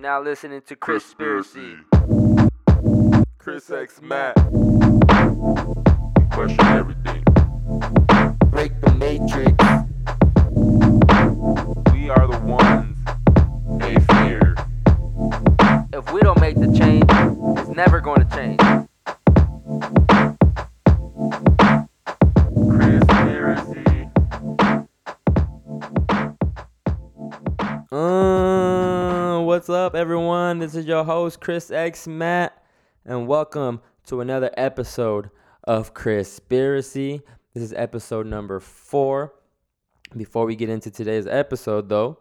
You're now listening to Chrispiracy. Chris X Matt. We question everything. Break the matrix. We are the ones they fear. If we don't make the change, it's never going to change. What's up, everyone? This is your host, Chris X Matt, and welcome to another episode of Chrispiracy. This is episode number 4. Before we get into today's episode, though,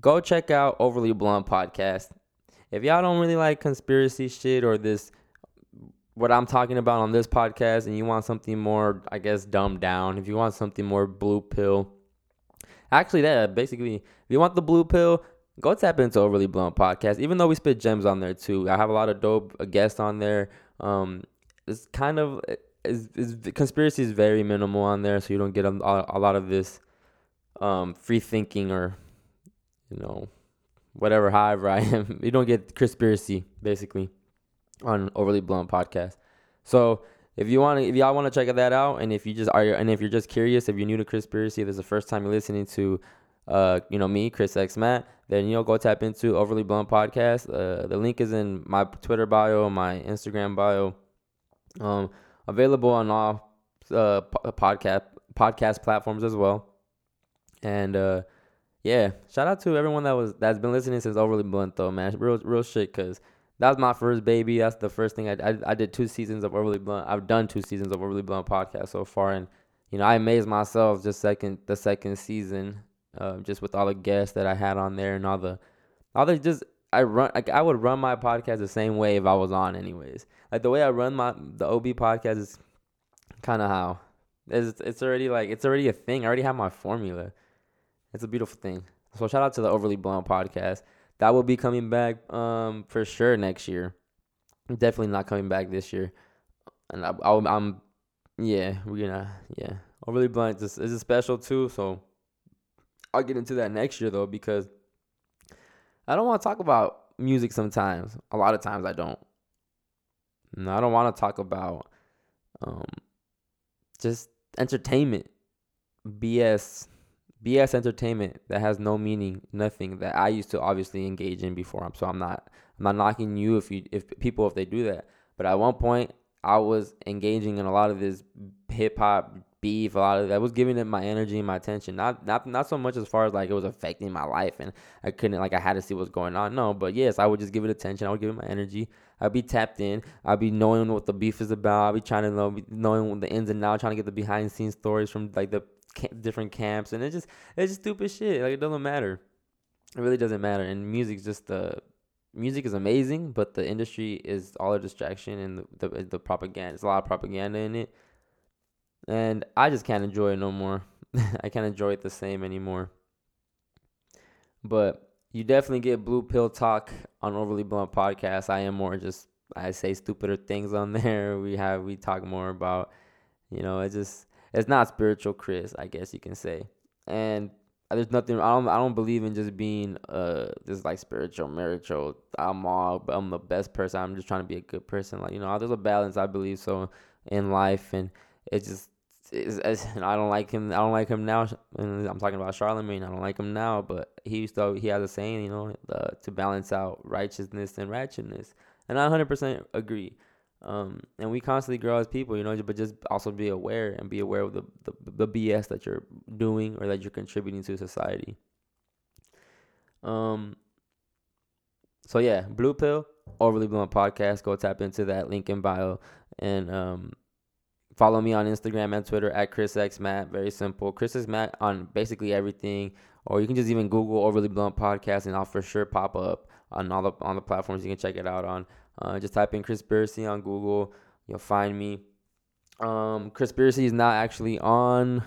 go check out Overly Blunt Podcast. If y'all don't really like conspiracy shit or this, what I'm talking about on this podcast, and you want something more, I guess, dumbed down, if you want something more blue pill, actually, basically, if you want the blue pill, go tap into Overly Blunt Podcast, even though we spit gems on there, too. I have a lot of dope guests on there. It's kind of, the conspiracy is very minimal on there, so you don't get a lot of this free thinking or, you know, whatever, however I am. You don't get conspiracy, basically, on Overly Blunt Podcast. So if y'all want to check that out, and if you're just curious, if you're new to conspiracy, if this is the first time you're listening to me, Chris X Matt, then go tap into Overly Blunt Podcast. The link is in my Twitter bio, my Instagram bio. Available on all podcast platforms as well. And shout out to everyone that's been listening since Overly Blunt, though, man. Real shit, cause that was my first baby. That's the first thing I did 2 seasons of Overly Blunt. I've done 2 seasons of Overly Blunt Podcast so far, and I amazed myself just the second season. Just with all the guests that I had on there and all the just I would run my podcast the same way if I was on anyways. Like the way I run the OB podcast is kind of how it's already a thing. I already have my formula. It's a beautiful thing. So shout out to the Overly Blunt Podcast. That will be coming back for sure next year. I'm definitely not coming back this year. And we're gonna Overly Blunt is a special too. So I'll get into that next year, though, because I don't want to talk about music sometimes. A lot of times I don't. No, I don't want to talk about just entertainment, BS entertainment that has no meaning, nothing that I used to obviously engage in before. So I'm not knocking you if they do that. But at one point I was engaging in a lot of this hip hop beef, a lot of that was giving it my energy and my attention. Not so much as far as like it was affecting my life and I couldn't I had to see what's going on. No, but yes, I would just give it attention. I would give it my energy. I'd be tapped in. I'd be knowing what the beef is about. I'd be trying to knowing the ins and outs, trying to get the behind the scenes stories from like the different camps, and it's just stupid shit. Like it doesn't matter. It really doesn't matter. And music is amazing, but the industry is all a distraction and the propaganda. There's a lot of propaganda in it. And I just can't enjoy it no more. I can't enjoy it the same anymore. But you definitely get blue pill talk on Overly Blunt Podcast. I am more just, I say stupider things on there. We talk more about, it's not spiritual Chris, I guess you can say. And there's nothing, I don't believe in just being just like spiritual, marital. I'm the best person. I'm just trying to be a good person. Like, there's a balance, I believe so, in life. And I don't like him. I don't like him now. And I'm talking about Charlemagne. I don't like him now, but he has a saying, to balance out righteousness and ratchetness. And I 100% agree. And we constantly grow as people, but just also be aware and be aware of the BS that you're doing or that you're contributing to society. So yeah, Blue Pill, Overly Blunt Podcast. Go tap into that link in bio and follow me on Instagram and Twitter at Chris X Matt. Very simple. Chris X Matt on basically everything. Or you can just even Google Overly Blunt Podcast and I'll for sure pop up on all the platforms you can check it out on. Just type in Chrispiracy on Google. You'll find me. Chrispiracy is not actually on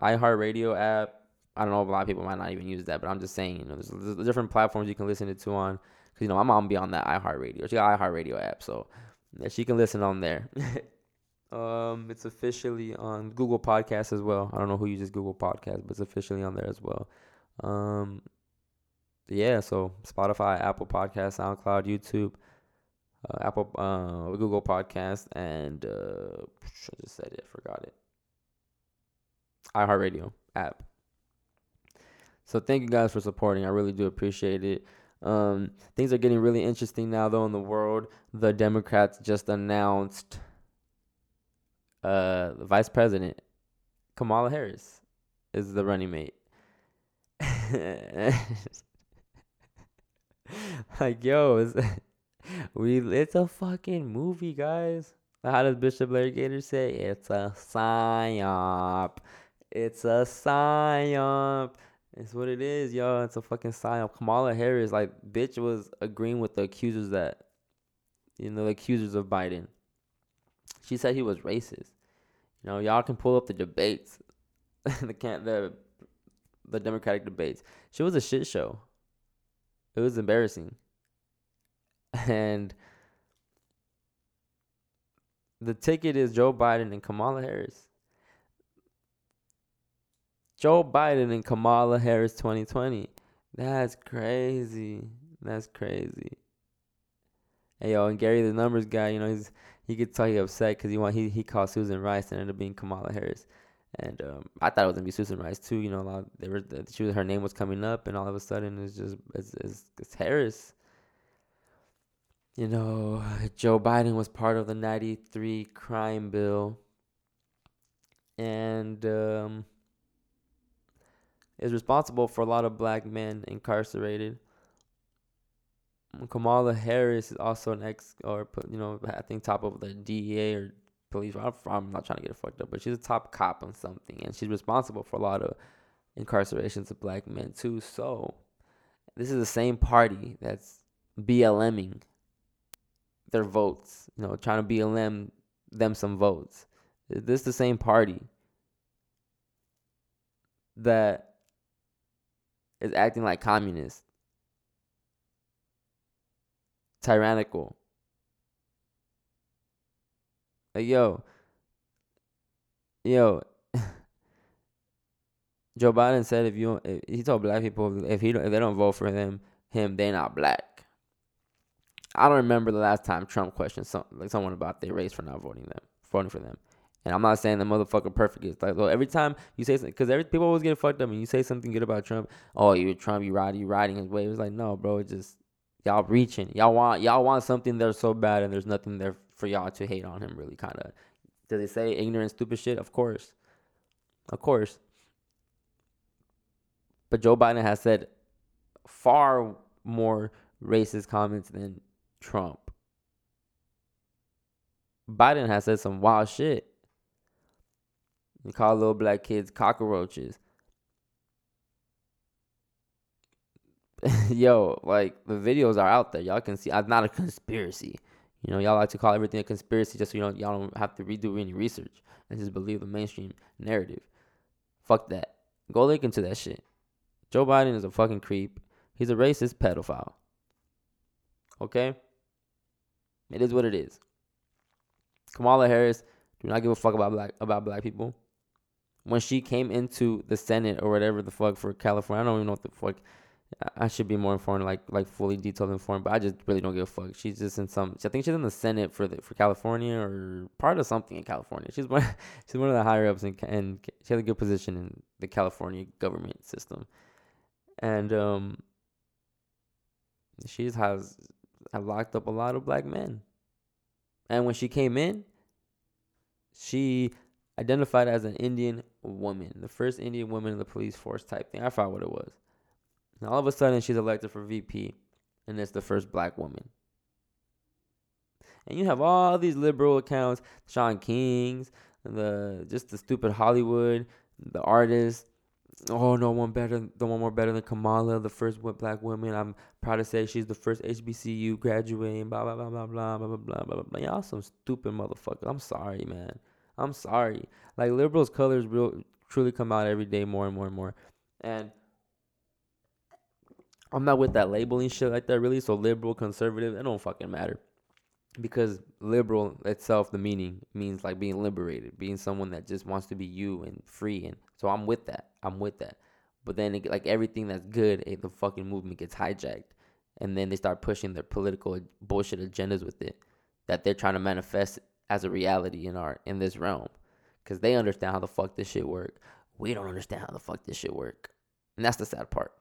iHeartRadio app. I don't know if a lot of people might not even use that, but I'm just saying, there's different platforms you can listen to on. Because, my mom will be on that iHeartRadio. She got iHeartRadio app, so she can listen on there. It's officially on Google Podcasts as well. I don't know who uses Google Podcasts, but it's officially on there as well. yeah, so Spotify, Apple Podcasts, SoundCloud, YouTube, Google Podcasts, and I just said it, forgot it. iHeartRadio app. So thank you guys for supporting. I really do appreciate it. Things are getting really interesting now, though, in the world. The Democrats just announced the Vice President, Kamala Harris, is the running mate. Like, yo, it's a fucking movie, guys. How does Bishop Larry Gator say? It's a psyop. It's a psyop. It's what it is, y'all. It's a fucking psyop. Kamala Harris, like, bitch, was agreeing with the accusers that, you know, the accusers of Biden. She said he was racist. You know, y'all can pull up the debates, the Democratic debates. She was a shit show. It was embarrassing. And the ticket is Joe Biden and Kamala Harris. Joe Biden and Kamala Harris 2020. That's crazy. That's crazy. Hey, yo, and Gary, the numbers guy, you know, he could tell he's upset because he called Susan Rice and ended up being Kamala Harris. And I thought it was going to be Susan Rice, too. You know, her name was coming up, and all of a sudden it's Harris. You know, Joe Biden was part of the 93 crime bill, and is responsible for a lot of black men incarcerated. Kamala Harris is also an I think top of the DEA or police. I'm not trying to get it fucked up, but she's a top cop on something, and she's responsible for a lot of incarcerations of black men too. So this is the same party that's BLMing their votes, you know, trying to BLM them some votes. This is the same party that is acting like communist, tyrannical. Like, yo, Joe Biden said he told black people if they don't vote for him, they not black. I don't remember the last time Trump questioned someone about their race for not voting for them. And I'm not saying the motherfucker perfect is. Like, well, every time you say something, because people always get fucked up and you say something good about Trump. Oh, you're Trump, you riding his wave. It's like, no, bro, it's just y'all reaching. Y'all want something there so bad, and there's nothing there for y'all to hate on him, really, kind of. Do they say ignorant, stupid shit? Of course. But Joe Biden has said far more racist comments than Trump. Biden has said some wild shit. He called little black kids cockroaches. Yo, like, the videos are out there. Y'all can see. I'm not a conspiracy. You know, y'all like to call everything a conspiracy just so y'all don't have to redo any research and just believe the mainstream narrative. Fuck that. Go look into that shit. Joe Biden is a fucking creep. He's a racist pedophile. Okay? It is what it is. Kamala Harris do not give a fuck about black people. When she came into the Senate or whatever the fuck for California, I don't even know what the fuck. I should be more informed, like fully detailed informed, but I just really don't give a fuck. She's just I think she's in the Senate for California or part of something in California. She's one of the higher ups, and she has a good position in the California government system. And she has locked up a lot of black men. And when she came in, she identified as an Indian woman, the first Indian woman in the police force type thing. I forgot what it was. And all of a sudden, she's elected for VP, and it's the first black woman. And you have all these liberal accounts, Sean King's, the stupid Hollywood, the artists. Oh, no one more better than Kamala, the first black woman. I'm proud to say she's the first HBCU graduating. Blah blah blah blah blah blah blah blah blah. Y'all some stupid motherfuckers. I'm sorry, man. I'm sorry. Like, liberals' colors truly come out every day more and more and more. And I'm not with that labeling shit like that, really. So liberal, conservative, it don't fucking matter, because liberal itself, the meaning means like being liberated, being someone that just wants to be you and free. And so I'm with that. But then, it, like everything that's good, the fucking movement gets hijacked. And then they start pushing their political bullshit agendas with it that they're trying to manifest as a reality in our in this realm. Because they understand how the fuck this shit work. We don't understand how the fuck this shit work. And that's the sad part.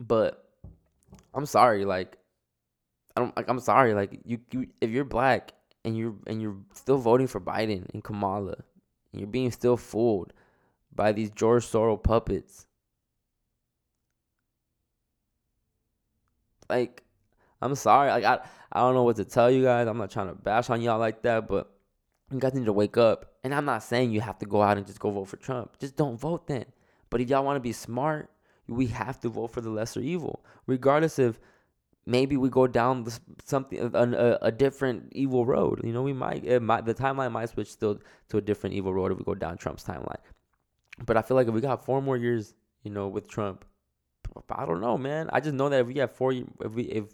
But I'm sorry, like, I don't, like, I'm sorry, like, you if you're black and you're still voting for Biden and Kamala, and you're being still fooled by these George Soros puppets. Like, I'm sorry, like, I don't know what to tell you guys. I'm not trying to bash on y'all like that, but you guys need to wake up. And I'm not saying you have to go out and just go vote for Trump. Just don't vote then. But if y'all want to be smart, we have to vote for the lesser evil, regardless if maybe we go down a different evil road. You know, the timeline might switch still to a different evil road if we go down Trump's timeline. But I feel like if we got 4 more years, you know, with Trump, I don't know, man. I just know that if we have 4 years, if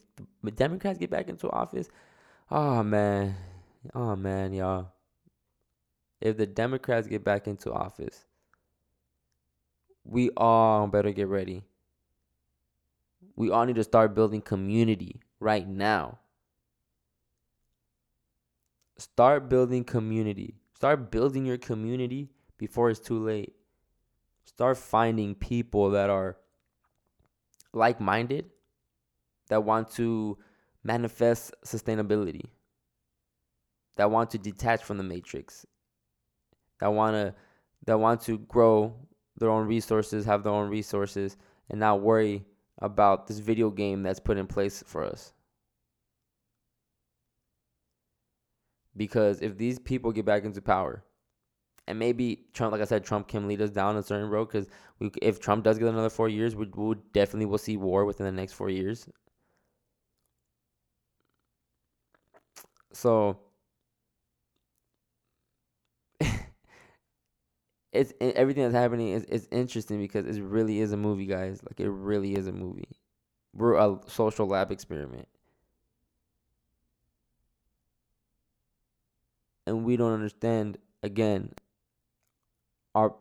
the Democrats get back into office, oh man, y'all. If the Democrats get back into office, we all better get ready. We all need to start building community right now. Start building community. Start building your community before it's too late. Start finding people that are like-minded, that want to manifest sustainability, that want to detach from the matrix, that want to grow their own resources, have their own resources, and not worry about this video game that's put in place for us. Because if these people get back into power, and maybe Trump, like I said, Trump can lead us down a certain road, because if Trump does get another 4 years, we definitely will see war within the next 4 years. So it's everything that's happening is interesting, because it really is a movie, guys. Like, it really is a movie. We're a social lab experiment, and we don't understand. Again,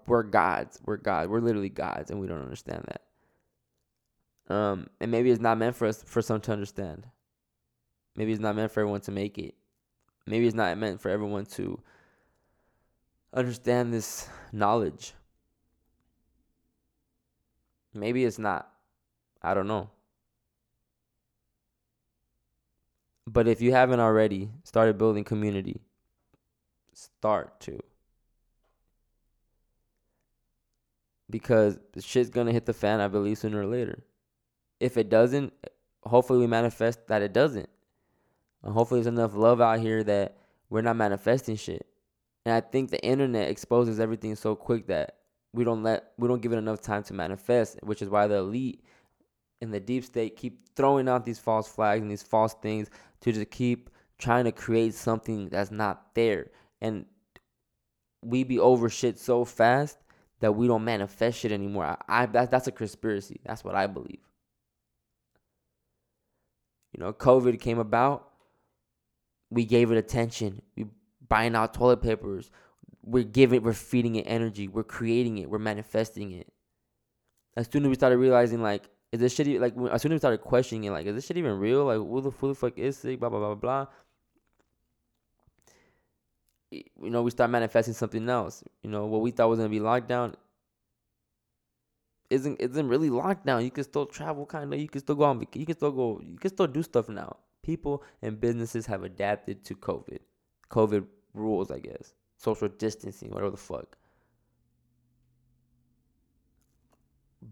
we're gods. We're God. We're literally gods, and we don't understand that. And maybe it's not meant for us, for some to understand. Maybe it's not meant for everyone to make it. Maybe it's not meant for everyone to understand this knowledge. Maybe it's not. I don't know. But if you haven't already started building community, start to. Because shit's gonna hit the fan, I believe, sooner or later. If it doesn't, hopefully we manifest that it doesn't. And hopefully there's enough love out here that we're not manifesting shit. And I think the internet exposes everything so quick that we don't give it enough time to manifest, which is why the elite and the deep state keep throwing out these false flags and these false things to just keep trying to create something that's not there. And we be over shit so fast that we don't manifest shit anymore. That's a conspiracy. That's what I believe. You know, COVID came about. We gave it attention. We buying out toilet papers. We're feeding it energy. We're creating it. We're manifesting it. As soon as we started realizing, like, is this shit, like, as soon as we started questioning it, like, is this shit even real? Like, who the fuck is sick? Blah, blah, blah, blah. You know, we start manifesting something else. You know, what we thought was going to be lockdown isn't really lockdown. You can still travel, kind of. You can still go on vacation. You can still do stuff now. People and businesses have adapted to COVID. COVID rules, I guess. Social distancing, whatever the fuck.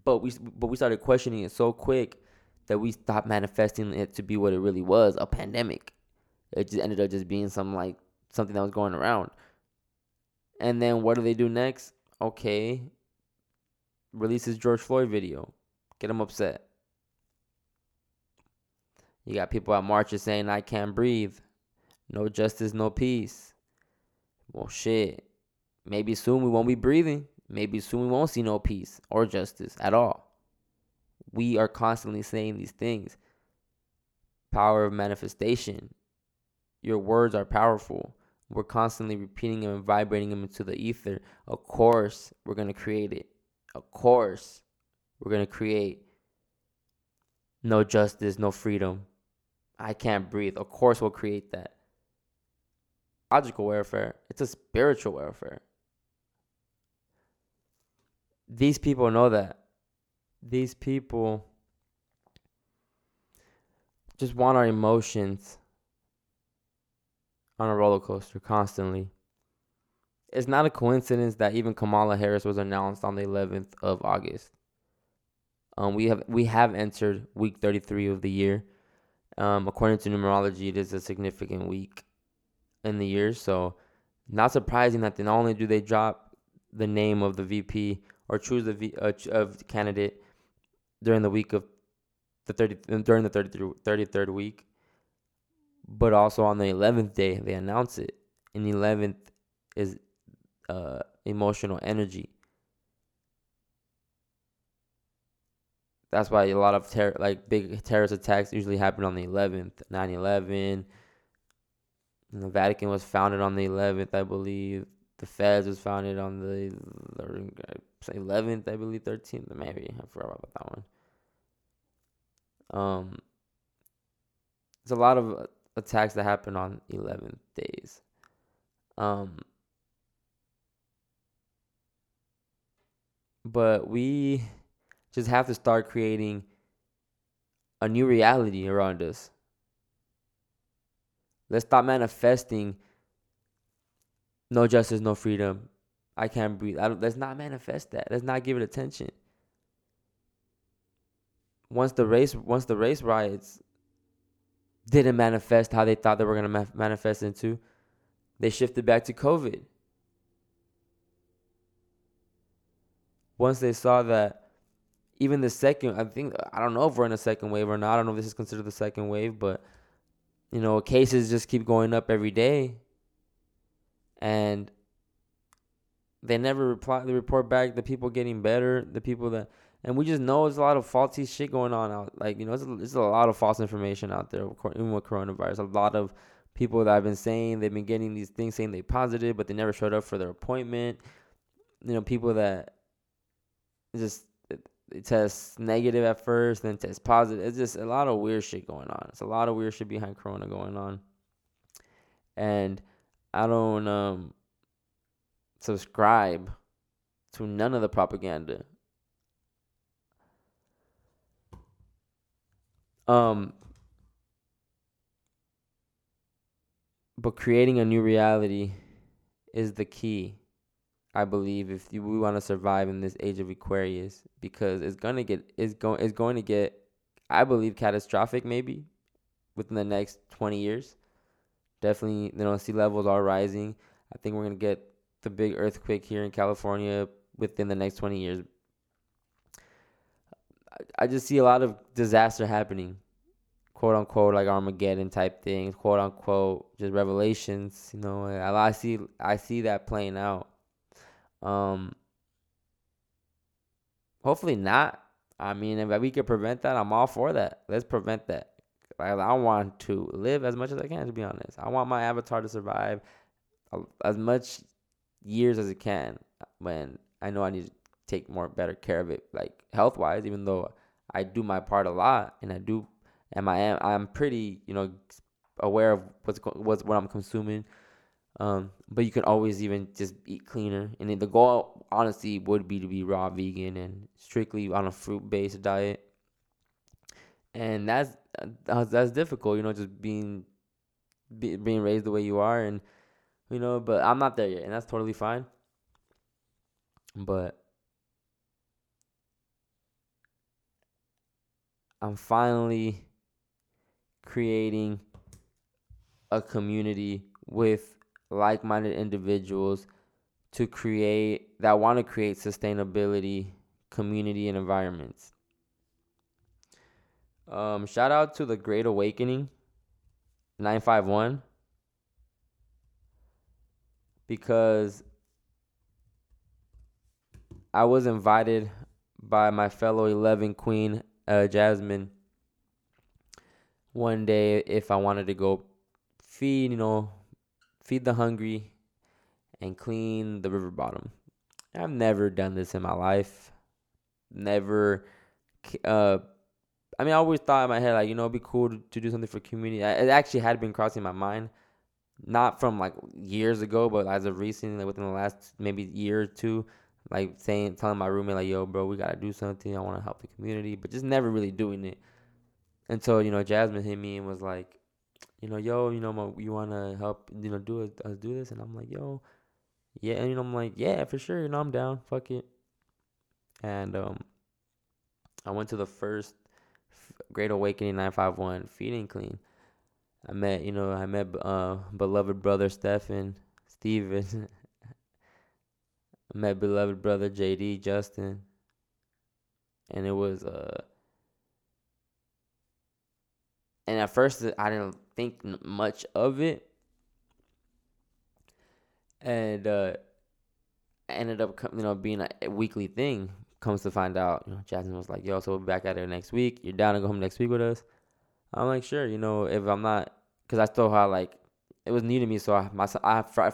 But we started questioning it so quick that we stopped manifesting it to be what it really was, a pandemic. It just ended up just being something that was going around. And then what do they do next? Okay, release this George Floyd video. Get them upset. You got people at marches saying, I can't breathe. No justice, no peace. Well, shit. Maybe soon we won't be breathing. Maybe soon we won't see no peace or justice at all. We are constantly saying these things. Power of manifestation. Your words are powerful. We're constantly repeating them and vibrating them into the ether. Of course, we're going to create it. Of course, we're going to create no justice, no freedom. I can't breathe. Of course, we'll create that. Logical warfare. It's a spiritual warfare. These people know that. These people just want our emotions on a roller coaster constantly. It's not a coincidence that even Kamala Harris was announced on the 11th of August. We have entered week 33 of the year. According to numerology, it is a significant week in the year. So, not surprising that not only do they drop the name of the VP or choose the candidate during the week of the 33rd week, but also on the 11th day they announce it. And the 11th is emotional energy. That's why a lot of big terrorist attacks usually happen on the 11th. 9/11. The Vatican was founded on the 11th, I believe. The Feds was founded on the 11th, I believe, 13th, maybe. I forgot about that one. There's a lot of attacks that happen on 11th days. But we just have to start creating a new reality around us. Let's stop manifesting no justice, no freedom. I can't breathe. Let's not manifest that. Let's not give it attention. Once the race riots didn't manifest how they thought they were going to manifest into, they shifted back to COVID. Once they saw that even the second, I don't know if we're in a second wave or not. I don't know if this is considered the second wave, but, you know, cases just keep going up every day. And they never report back the people getting better, the people that, and we just know it's a lot of faulty shit going on out. Like, you know, it's a lot of false information out there, even with coronavirus. A lot of people that I've been saying, they've been getting these things saying they positive, but they never showed up for their appointment. You know, people that just test negative at first, then test positive. It's just a lot of weird shit going on. It's a lot of weird shit behind corona going on. And I don't subscribe to none of the propaganda. But creating a new reality is the key, I believe, if we want to survive in this age of Aquarius, because it's going to get, I believe, catastrophic maybe within the next 20 years. Definitely, you know, sea levels are rising. I think we're going to get the big earthquake here in California within the next 20 years. I just see a lot of disaster happening, quote unquote, like Armageddon type things, quote unquote, just revelations. You know, I see that playing out. Hopefully not. I mean, if we could prevent that, I'm all for that. Let's prevent that. I want to live as much as I can, to be honest. I want my avatar to survive as much years as it can, when I know I need to take better care of it, like health-wise, even though I do my part a lot, and I'm pretty, you know, aware of what I'm consuming. But you can always even just eat cleaner. And the goal, honestly, would be to be raw vegan and strictly on a fruit-based diet. And that's difficult, you know, just being raised the way you are, and you know. But I'm not there yet, and that's totally fine. But I'm finally creating a community with like-minded individuals that want to create sustainability, community, and environments. Shout out to The Great Awakening 951, because I was invited by my fellow 11 queen, Jasmine, one day if I wanted to go feed, you know, feed the hungry, and clean the river bottom. I've never done this in my life. Never. I mean, I always thought in my head, like, you know, it'd be cool to do something for community. It actually had been crossing my mind, not from, like, years ago, but as of recently, like, within the last maybe year or two, like, telling my roommate, like, yo, bro, we got to do something. I want to help the community, but just never really doing it. And so, you know, Jasmine hit me and was like, you know, yo, you know, you want to help, you know, do this? And I'm like, yo, yeah. And, you know, I'm like, yeah, for sure. You know, I'm down. Fuck it. And I went to the first Great Awakening 951 Feed and Clean. I met beloved brother Stephen. I met beloved brother JD, Justin. And it was and at first I didn't think much of it. And ended up being a weekly thing. Comes to find out, you know, Jasmine was like, yo, so we'll be back out there next week. You're down to go home next week with us? I'm like, sure, you know, if I'm not, because I still had, like, it was new to me, so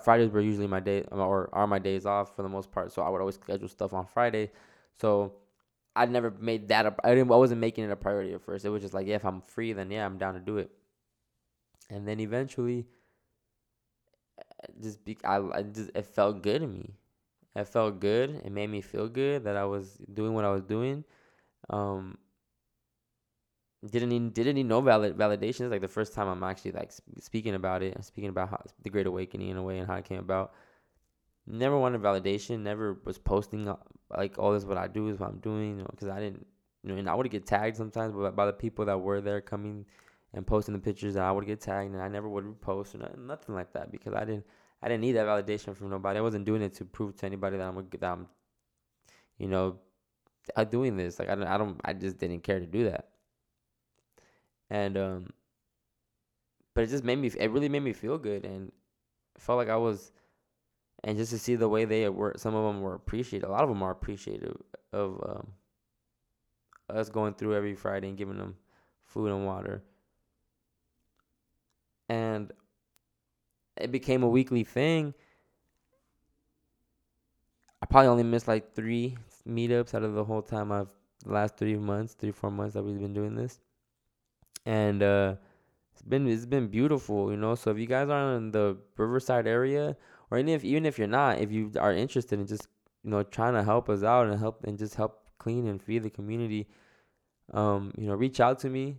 Fridays were usually my day, or are my days off for the most part, so I would always schedule stuff on Friday, so I never made that, I wasn't making it a priority at first. It was just like, yeah, if I'm free, then yeah, I'm down to do it. And then eventually, it felt good to me. It felt good. It made me feel good that I was doing what I was doing. Didn't need no validations. Like the first time I'm actually like speaking about it. I'm speaking about how, the Great Awakening in a way and how it came about. Never wanted validation. Never was posting like, oh, this is what I do, this is what I'm doing. Because I didn't, and I would get tagged sometimes by the people that were there coming and posting the pictures. And I would get tagged and I never would repost or nothing like that because I didn't need that validation from nobody. I wasn't doing it to prove to anybody that I'm, doing this. Like I just didn't care to do that. And but it really made me feel good, and I felt like I was, and just to see the way they were. Some of them were appreciative. A lot of them are appreciative of us going through every Friday and giving them food and water. And it became a weekly thing. I probably only missed like 3 meetups out of the whole time the last 3 or 4 months that we've been doing this. And it's been beautiful, So if you guys are in the Riverside area, or even if you're not, if you are interested in just, trying to help us out and help clean and feed the community, reach out to me.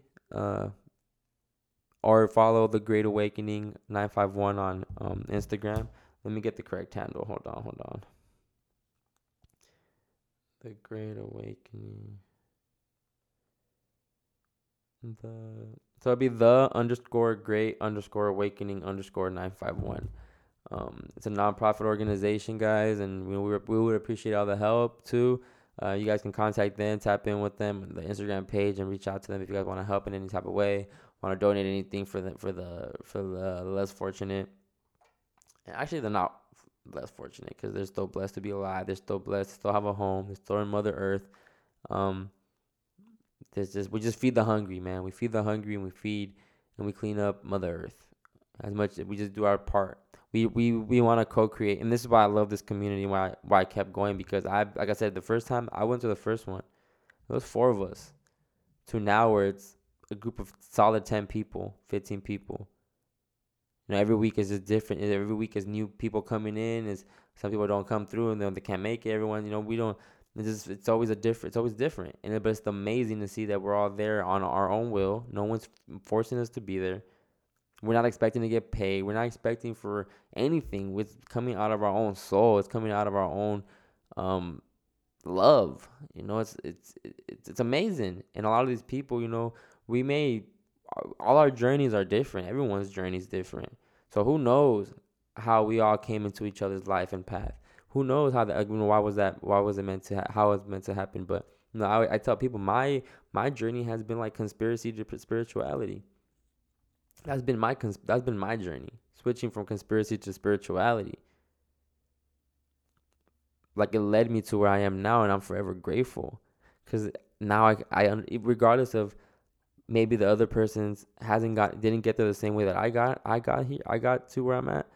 Or follow The Great Awakening 951 on Instagram. Let me get the correct handle. Hold on. The Great Awakening. So it'll be _Great_Awakening_951. It's a nonprofit organization, guys, and we would appreciate all the help too. You guys can contact them, tap in with them, the Instagram page, and reach out to them if you guys want to help in any type of way. Want to donate anything for the less fortunate? And actually, they're not less fortunate because they're still blessed to be alive. They're still blessed to still have a home. They're still in Mother Earth. We just feed the hungry, man. We feed the hungry and we feed and we clean up Mother Earth as much. We just do our part. We want to co-create, and this is why I love this community. Why I kept going, because like I said, the first time I went to the first one, it was 4 of us. To now where it's a group of solid 10 people, 15 people. Every week is just different. Every week is new people coming in. Is some people don't come through and they can't make it. Everyone, we don't. It's always different. But it's amazing to see that we're all there on our own will. No one's forcing us to be there. We're not expecting to get paid. We're not expecting for anything. It's coming out of our own soul. It's coming out of our own love. It's amazing. And a lot of these people, all our journeys are different. Everyone's journey is different. So who knows how we all came into each other's life and path? Who knows how how it's meant to happen? But I tell people my journey has been like conspiracy to spirituality. That's been my journey, switching from conspiracy to spirituality. Like, it led me to where I am now, and I'm forever grateful, because now I regardless of maybe the other person's didn't get there the same way that I got to where I'm at.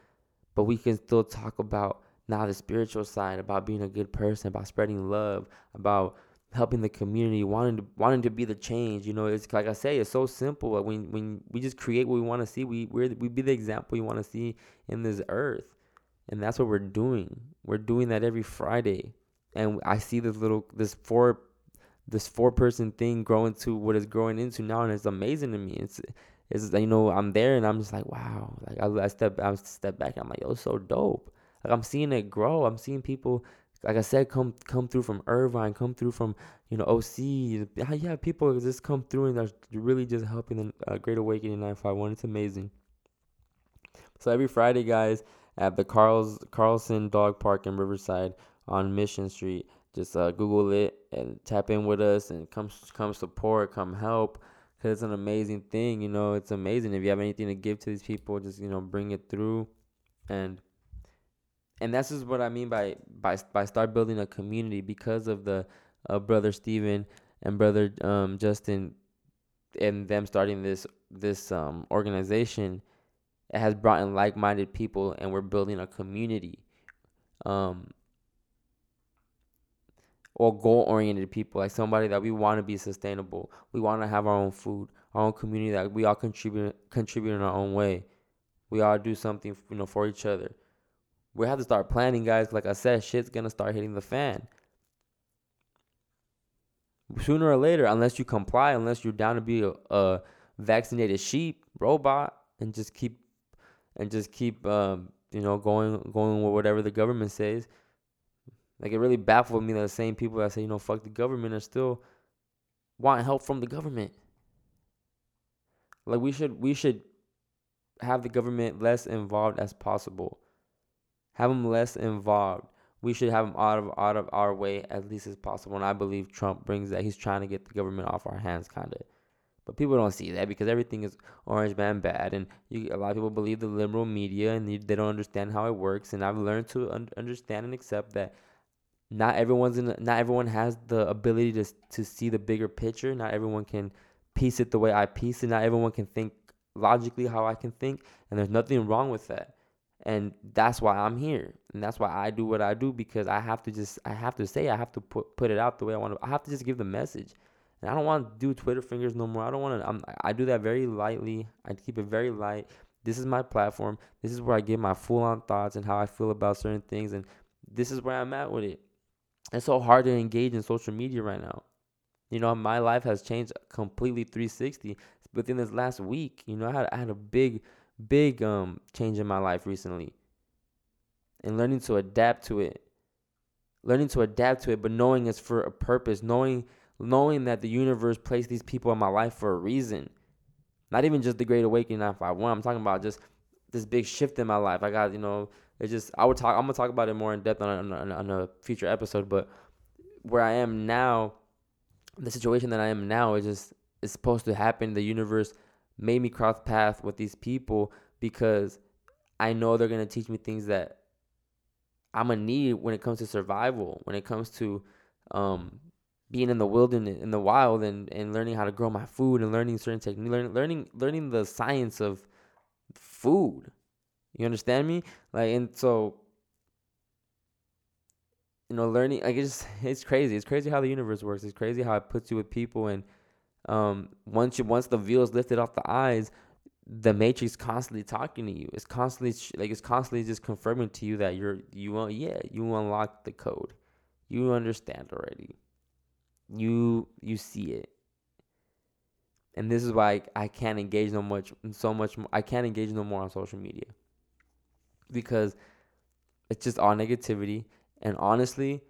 But we can still talk about now the spiritual side, about being a good person, about spreading love, about helping the community, wanting to be the change. You know, it's like I say, it's so simple. When we just create what we want to see, we be the example you want to see in this earth. And that's what we're doing. We're doing that every Friday. And I see this four person thing growing to what it's growing into now, and it's amazing to me. It's you know, I'm there and I'm just like, wow. Like I step back and I'm like, yo, it's so dope. Like I'm seeing it grow. I'm seeing people, like I said, come through from Irvine, come through from, you know, OC. Yeah, people just come through and they're really just helping the Great Awakening 951. It's amazing. So every Friday, guys, at the Carlson Dog Park in Riverside on Mission Street, just Google it and tap in with us and come support, come help. Cause it's an amazing thing, you know. It's amazing. If you have anything to give to these people, just, you know, bring it through, and that's just what I mean by start building a community because of the brother Stephen and brother Justin, and them starting this organization. It has brought in like-minded people, and we're building a community, or goal-oriented people, like somebody that we want to be sustainable. We want to have our own food, our own community that we all contribute in our own way. We all do something, you know, for each other. We have to start planning, guys. Like I said, shit's going to start hitting the fan. Sooner or later, unless you comply, unless you're down to be a vaccinated sheep, robot, and just keep you know, going with whatever the government says. Like, it really baffled me that the same people that say, you know, fuck the government are still want help from the government. Like, we should have the government less involved as possible. Have them less involved. We should have them out of our way as least as possible. And I believe Trump brings that. He's trying to get the government off our hands, kind of. But people don't see that because everything is orange man bad. And a lot of people believe the liberal media and they don't understand how it works. And I've learned to understand and accept that not everyone has the ability to see the bigger picture. Not everyone can piece it the way I piece it. Not everyone can think logically how I can think, and there's nothing wrong with that. And that's why I'm here, and that's why I do what I do, because I have to put it out the way I want to. I have to just give the message, and I don't want to do Twitter fingers no more. I don't want to. I do that very lightly. I keep it very light. This is my platform. This is where I give my full-on thoughts and how I feel about certain things, and this is where I'm at with it. It's so hard to engage in social media right now. You know, my life has changed completely 360 within this last week. You know, I had a big change in my life recently. And learning to adapt to it, but knowing it's for a purpose, knowing that the universe placed these people in my life for a reason. Not even just the Great Awakening 951. I'm talking about just this big shift in my life. I got, you know, it's just, I'm gonna talk about it more in depth on a future episode, but where I am now, the situation that I am now is supposed to happen. The universe made me cross paths with these people because I know they're gonna teach me things that I'm gonna need when it comes to survival, when it comes to being in the wilderness, in the wild, and learning how to grow my food and learning certain techniques, learning the science of food. You understand me? Like, and so, you know, learning, like, it's crazy. It's crazy how the universe works. It's crazy how it puts you with people. And once the veil is lifted off the eyes, the matrix constantly talking to you. It's constantly just confirming to you that you unlocked the code. You understand already. You see it. And this is why I can't engage no more on social media. Because it's just all negativity. And honestly,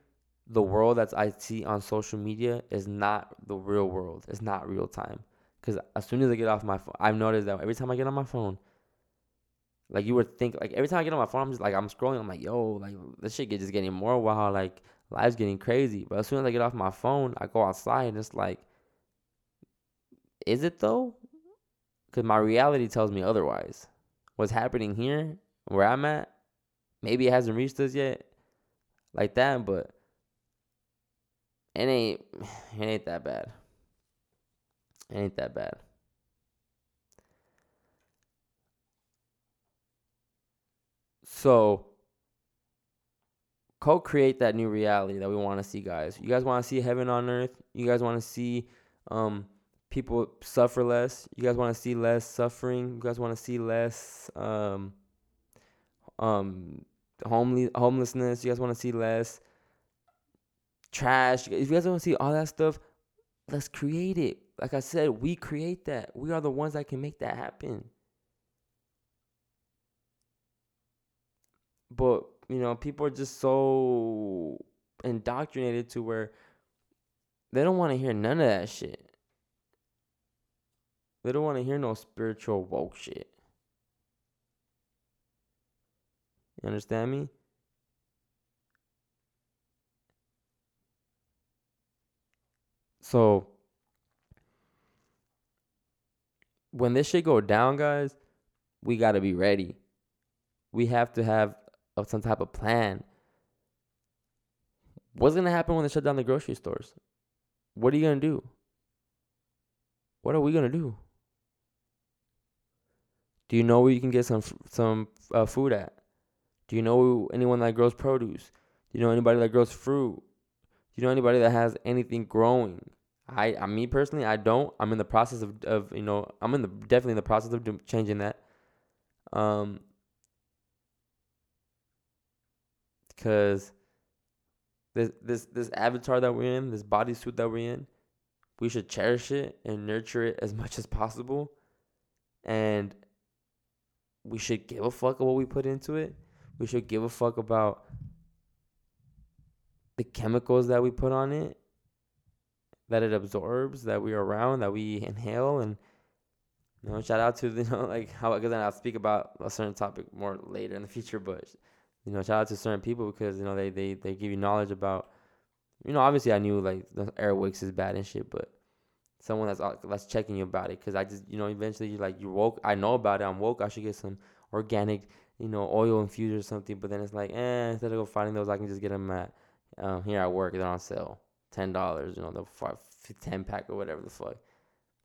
the world that I see on social media is not the real world. It's not real time. Because as soon as I get off my phone, I've noticed that every time I get on my phone, like, you would think, like, every time I get on my phone, I'm just like, I'm scrolling. I'm like, yo, like, this shit is just getting more wild. Like, life's getting crazy. But as soon as I get off my phone, I go outside and it's like, is it though? Because my reality tells me otherwise. What's happening here, where I'm at, maybe it hasn't reached us yet, like that, but it ain't that bad. It ain't that bad. So co-create that new reality that we want to see, guys. You guys want to see heaven on earth? You guys want to see people suffer less? You guys want to see less suffering? You guys want to see less homelessness? You guys want to see less trash? If you guys want to see all that stuff, let's create it. Like I said, we create that. We are the ones that can make that happen. But, you know, people are just so indoctrinated to where they don't want to hear none of that shit. They don't want to hear no spiritual woke shit. You understand me? So, when this shit go down, guys, we got to be ready. We have to have some type of plan. What's going to happen when they shut down the grocery stores? What are you going to do? What are we going to do? Do you know where you can get some food at? Do you know anyone that grows produce? Do you know anybody that grows fruit? Do you know anybody that has anything growing? Me personally, I don't. I'm in the process of you know, I'm in the definitely in the process of changing that. Because this avatar that we're in, this bodysuit that we're in, we should cherish it and nurture it as much as possible. And we should give a fuck about what we put into it. We should give a fuck about the chemicals that we put on it, that it absorbs, that we are around, that we inhale. And, you know, shout out to, you know, like, how, because I'll speak about a certain topic more later in the future, but, you know, shout out to certain people because, you know, they give you knowledge about, you know, obviously I knew, like, the Airwix is bad and shit, but someone that's checking you about it, because I just, you know, eventually you're like, you're woke, I know about it, I'm woke, I should get some organic, you know, oil infused or something, but then it's like, instead of go finding those, I can just get them at, here at work, they're on sale, $10, you know, the 10-pack or whatever the fuck.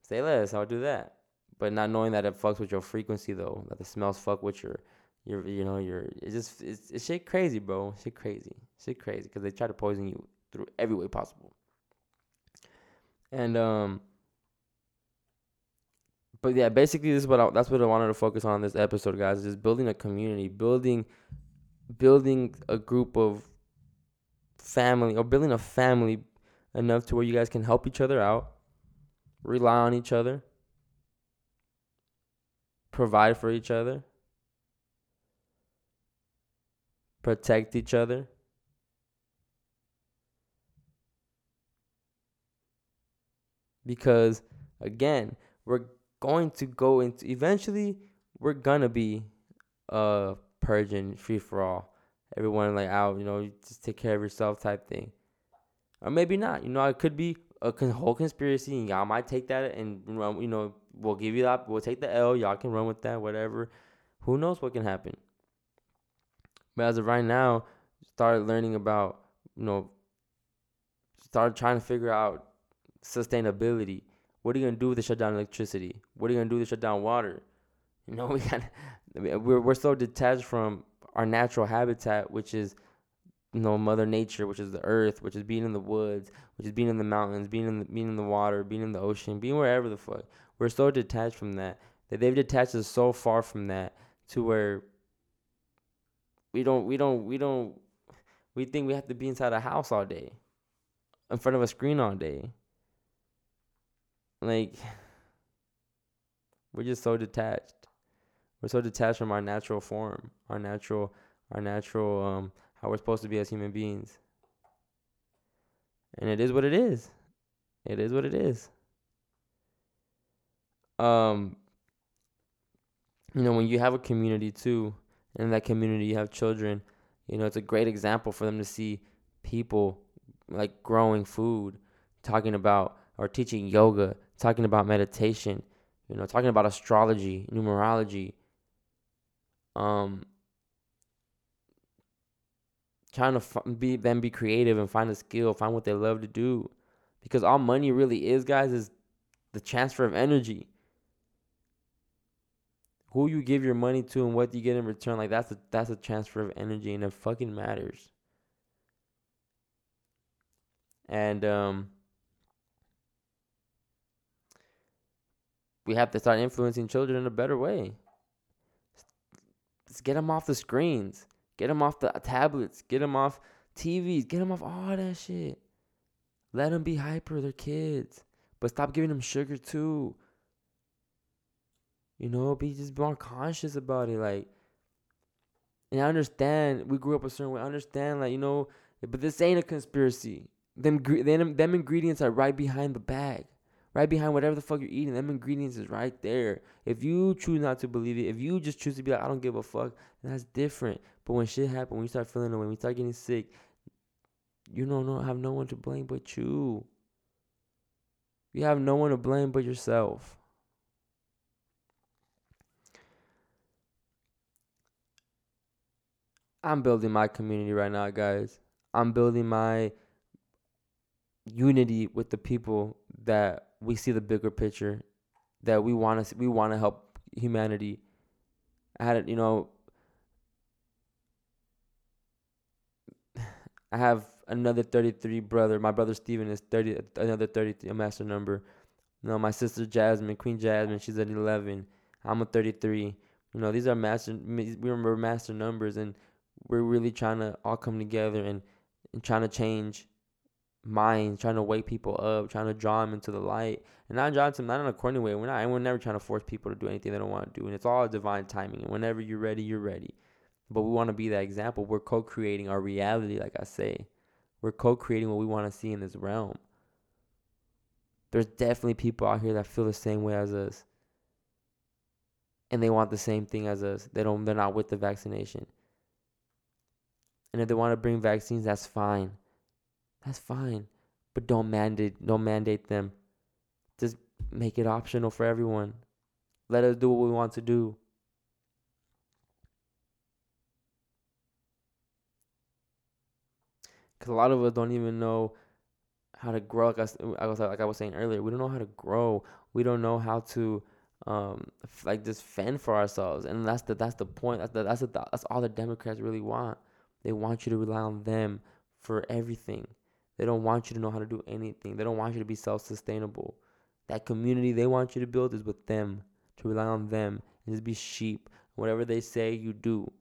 Say less, I'll do that. But not knowing that it fucks with your frequency, though, that the smells fuck with your you know, your, it's shit crazy, bro. Shit crazy, because they try to poison you through every way possible. And, but yeah, basically that's what I wanted to focus on this episode, guys, is just building a community, building a group of family, or building a family enough to where you guys can help each other out, rely on each other, provide for each other, protect each other, because again, we're going to go into, eventually we're gonna be purging, free for all, everyone like out, you know, you just take care of yourself type thing. Or maybe not, you know, it could be a whole conspiracy, and y'all might take that and run, you know, we'll give you that, we'll take the L, y'all can run with that, whatever. Who knows what can happen? But as of right now, start learning about, you know, start trying to figure out sustainability. What are you gonna do with the shutdown electricity? What are you gonna do with the shutdown water? You know, we're so detached from our natural habitat, which is, you know, Mother Nature, which is the earth, which is being in the woods, which is being in the mountains, being in the water, being in the ocean, being wherever the fuck. We're so detached from that they've detached us so far from that to where we think we have to be inside a house all day, in front of a screen all day. Like, we're just so detached. We're so detached from our natural form, our natural, how we're supposed to be as human beings. And it is what it is. It is what it is. You know, when you have a community too, and in that community you have children, you know, it's a great example for them to see people like growing food, talking about or teaching yoga, talking about meditation, you know, talking about astrology, numerology, trying to be creative and find a skill, find what they love to do, because all money really is, guys, is the transfer of energy. who you give your money to and what you get in return, like that's a transfer of energy, and it fucking matters. And we have to start influencing children in a better way. Let's get them off the screens. Get them off the tablets. Get them off TVs. Get them off all that shit. Let them be hyper. They're kids. But stop giving them sugar too. You know, be just more conscious about it. Like, and I understand we grew up a certain way. I understand, like, you know, but this ain't a conspiracy. Them ingredients are right behind the bag. Right behind whatever the fuck you're eating, them ingredients is right there. If you choose not to believe it, if you just choose to be like, I don't give a fuck, that's different. But when shit happens, when you start feeling it, when you start getting sick, you don't have no one to blame but you. You have no one to blame but yourself. I'm building my community right now, guys. I'm building my unity with the people that we see the bigger picture, that we want to help humanity. I have another 33 brother. My brother Stephen is 30. Another 33, a master number. My sister Jasmine, Queen Jasmine, she's at 11. I'm a 33. These are master. We're master numbers, and we're really trying to all come together and trying to change minds, trying to wake people up, trying to draw them into the light, and not in a corny way. We're never trying to force people to do anything they don't want to do, and it's all divine timing. And whenever you're ready, you're ready. But we want to be that example. We're co-creating our reality, like I say. We're co-creating what we want to see in this realm. There's definitely people out here that feel the same way as us, and they want the same thing as us. They're not with the vaccination, and if they want to bring vaccines, that's fine. That's fine, but don't mandate them. Just make it optional for everyone. Let us do what we want to do. Because a lot of us don't even know how to grow. Like I was saying earlier, we don't know how to grow. We don't know how to just fend for ourselves. And that's the point. That's all the Democrats really want. They want you to rely on them for everything. They don't want you to know how to do anything. They don't want you to be self-sustainable. That community they want you to build is with them, to rely on them, and just be sheep. Whatever they say, you do.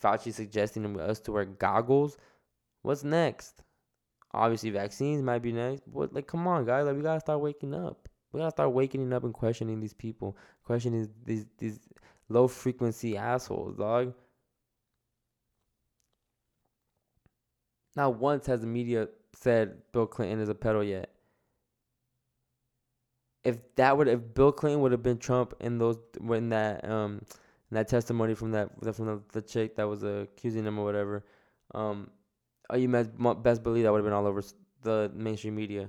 Fauci suggesting us to wear goggles. What's next? Obviously, vaccines might be next. But, come on, guys. We got to start waking up. We got to start waking up and questioning these people, questioning these low-frequency assholes, dog. Not once has the media said Bill Clinton is a pedo yet. If Bill Clinton would have been Trump in that testimony from the chick that was accusing him or whatever, you best believe that would have been all over the mainstream media.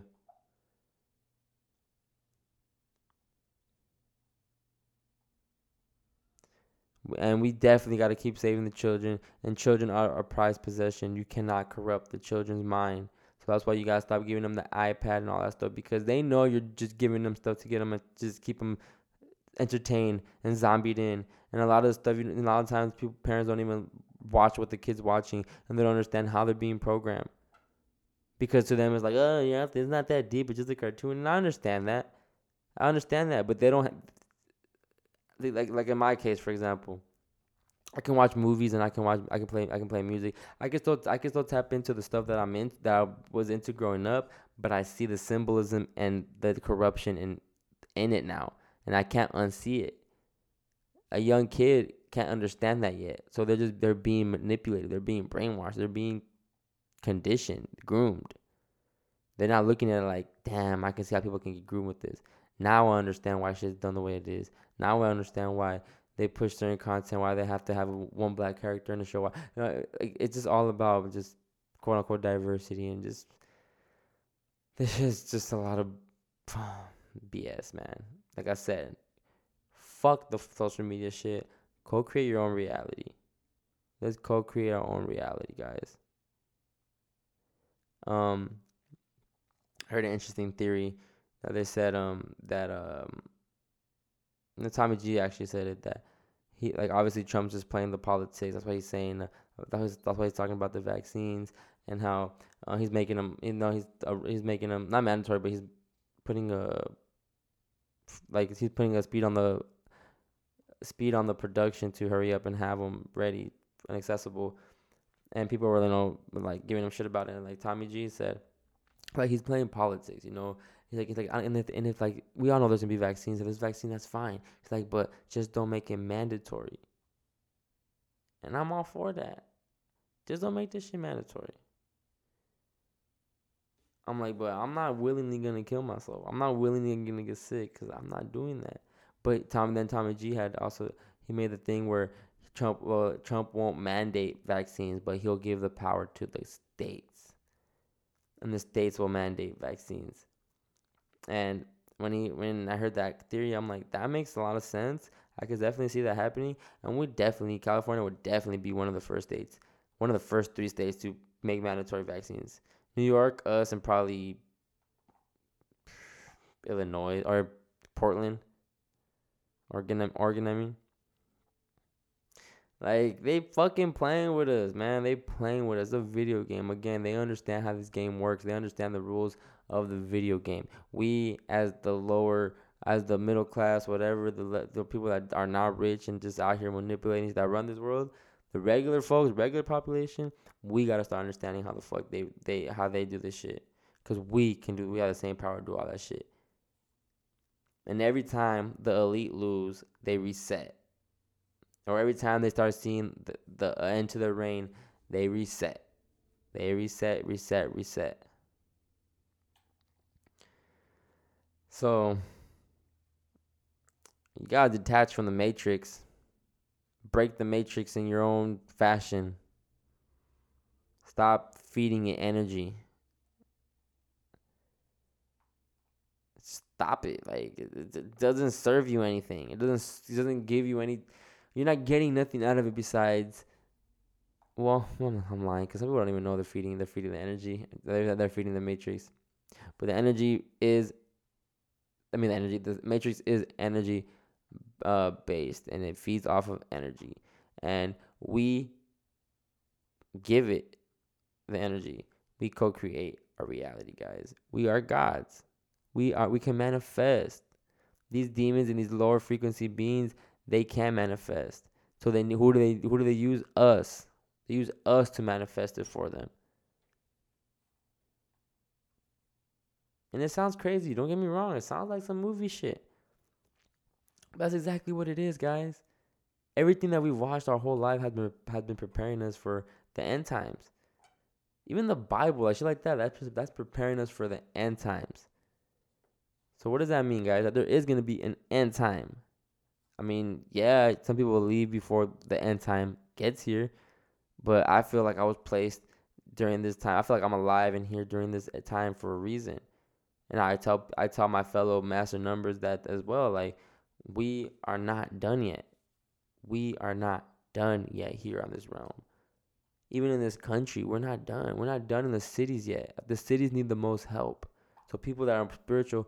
And we definitely got to keep saving the children. And children are a prized possession. You cannot corrupt the children's mind. So that's why you got to stop giving them the iPad and all that stuff, because they know you're just giving them stuff to get them and just keep them entertained and zombied in. And a lot of times parents don't even watch what the kid's watching, and they don't understand how they're being programmed. Because to them it's like, oh, yeah, it's not that deep. It's just a cartoon. And I understand that. But they don't have... Like in my case, for example, I can watch movies and I can play music. I can still tap into the stuff that I was into growing up, but I see the symbolism and the corruption in it now, and I can't unsee it. A young kid can't understand that yet, so they're being manipulated, they're being brainwashed, they're being conditioned, groomed. They're not looking at it like, damn, I can see how people can get groomed with this. Now I understand why shit's done the way it is. Now I understand why they push certain content, why they have to have one black character in the show. It's just all about just quote-unquote diversity, and just this is just a lot of BS, man. Like I said, fuck the social media shit. Co-create your own reality. Let's co-create our own reality, guys. I heard an interesting theory Now they said Tommy G actually said it, that he, like, obviously Trump's just playing the politics. That's why he's saying that's why he's talking about the vaccines and how he's making them, you know, he's making them not mandatory, but he's putting a speed on the production to hurry up and have them ready and accessible. And people were, you know, like, giving him shit about it. And, like, Tommy G said, like, he's playing politics, you know. He's like, and if, like, we all know there's going to be vaccines. If there's a vaccine, that's fine. He's like, but just don't make it mandatory. And I'm all for that. Just don't make this shit mandatory. I'm like, but I'm not willingly going to kill myself. I'm not willingly going to get sick because I'm not doing that. But Tommy G had also, he made the thing where Trump won't mandate vaccines, but he'll give the power to the states. And the states will mandate vaccines. And when I heard that theory, I'm like, that makes a lot of sense. I could definitely see that happening. And California would definitely be one of the first three states to make mandatory vaccines. New York, us, and probably Illinois or Portland. Oregon, I mean. Like, they fucking playing with us, man. They playing with us. It's a video game. Again, they understand how this game works. They understand the rules of the video game. We, as the middle class, whatever, the people that are not rich and just out here manipulating that run this world, the regular folks, regular population, we gotta start understanding how the fuck they do this shit. Cause we have the same power to do all that shit. And every time the elite lose, they reset. Or every time they start seeing the end to their reign, they reset. They reset. So, you gotta detach from the matrix. Break the matrix in your own fashion. Stop feeding it energy. Stop it. Like, it doesn't serve you anything. It doesn't give you any... You're not getting nothing out of it besides... Well, I'm lying, because some people don't even know they're feeding the energy. They're feeding the matrix. But the matrix is energy based, and it feeds off of energy. And we give it the energy. We co-create our reality, guys. We are gods. We can manifest. These demons and these lower frequency beings, they can manifest. So who do they use? Us. They use us to manifest it for them. And it sounds crazy. Don't get me wrong. It sounds like some movie shit. But that's exactly what it is, guys. Everything that we've watched our whole life has been preparing us for the end times. Even the Bible, like shit like that, that's preparing us for the end times. So what does that mean, guys? That there is going to be an end time. I mean, yeah, some people will leave before the end time gets here, but I feel like I was placed during this time. I feel like I'm alive and here during this time for a reason. And I tell my fellow master numbers that as well. Like, we are not done yet. We are not done yet here on this realm. Even in this country, we're not done. We're not done in the cities yet. The cities need the most help. So people that are spiritual,